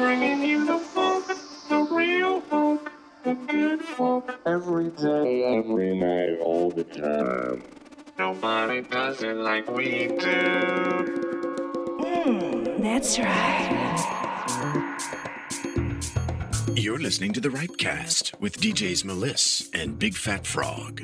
bringing you the folk, the real folk, the good folk, every day, every night, all the time. Nobody does it like we do. That's right. You're listening to The Ripecast with DJs Melyss and Big Fat Frog.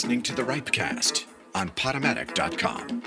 Listening to the Ripecast on Podomatic.com.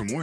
For more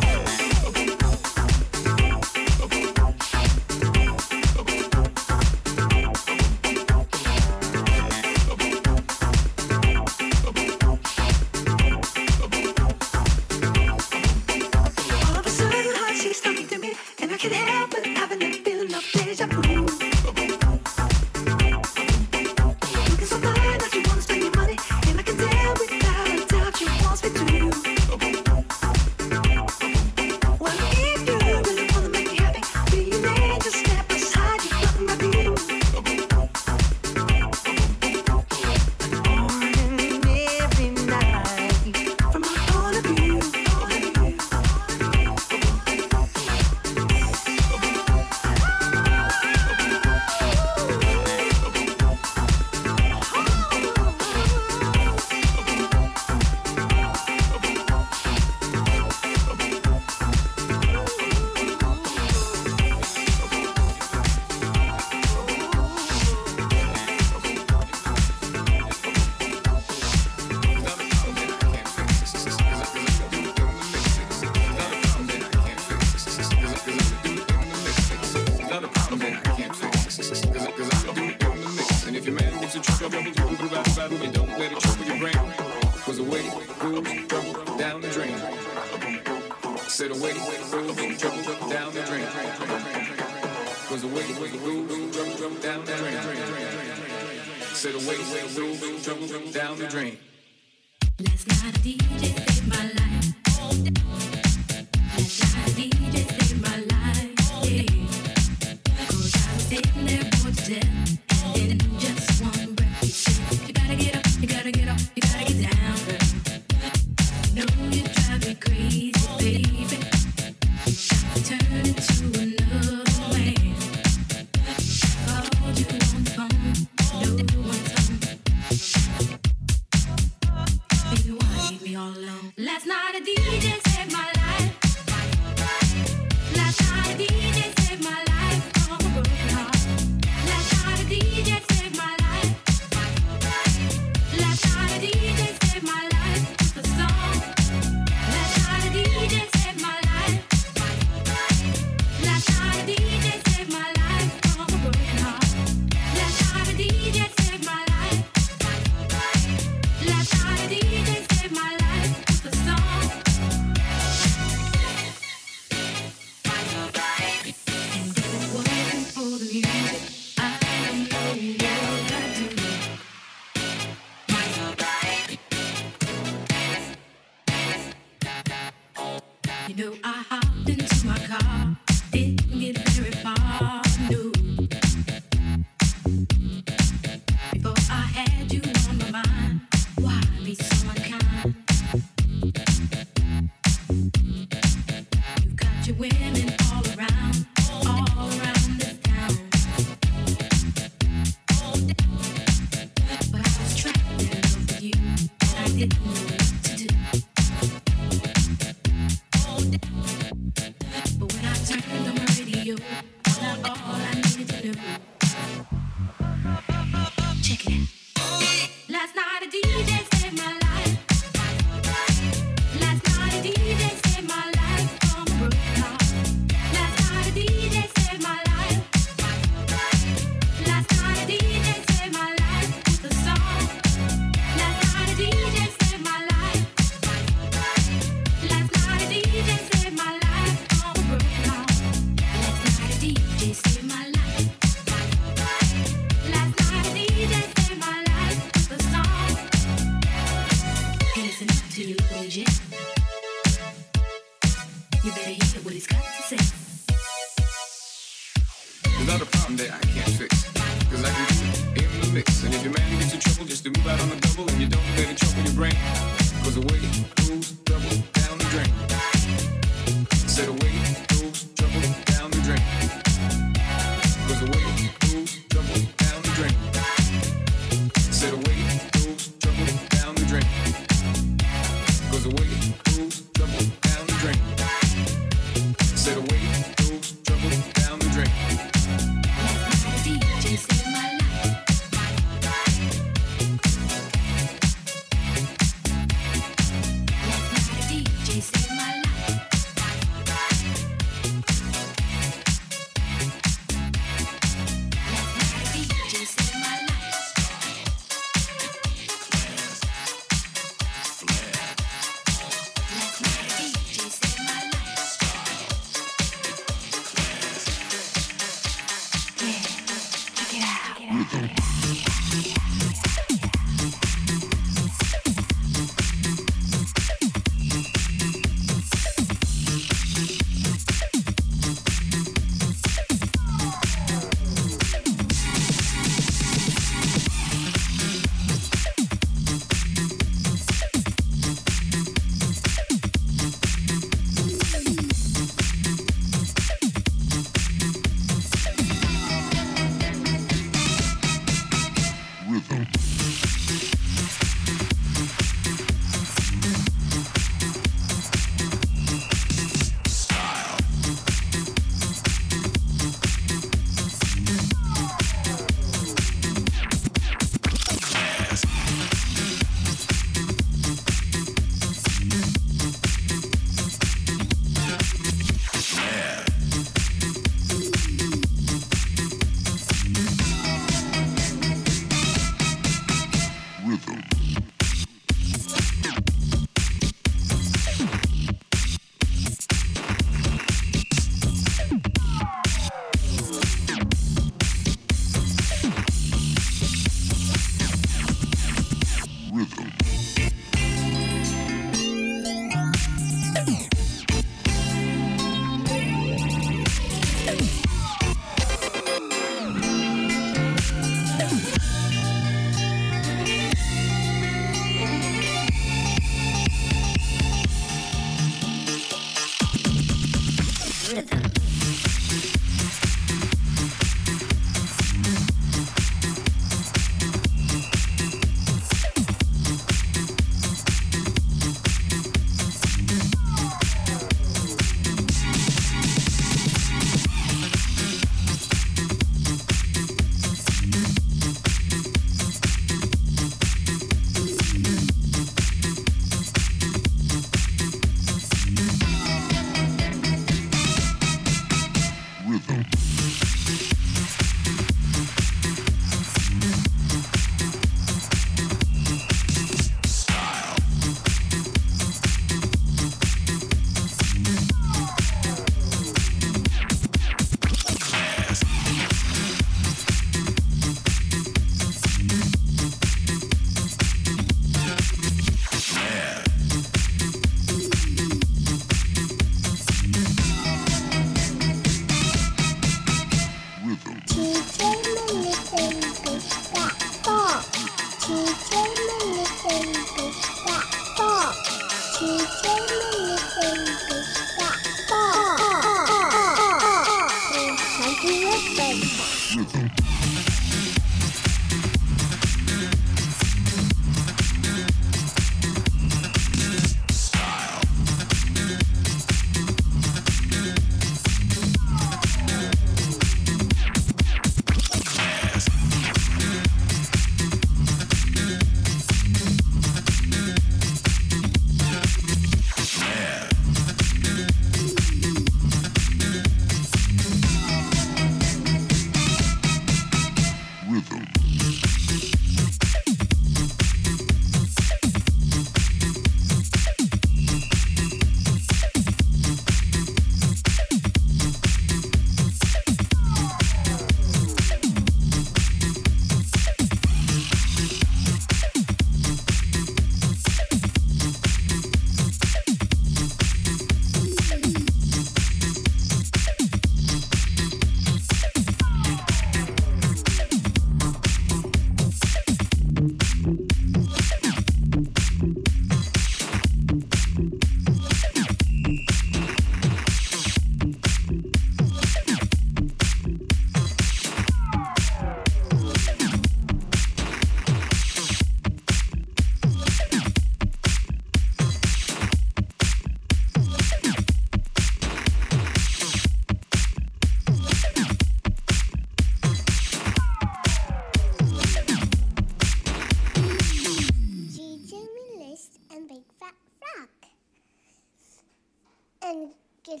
Get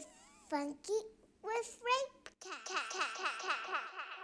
funky with rape cat.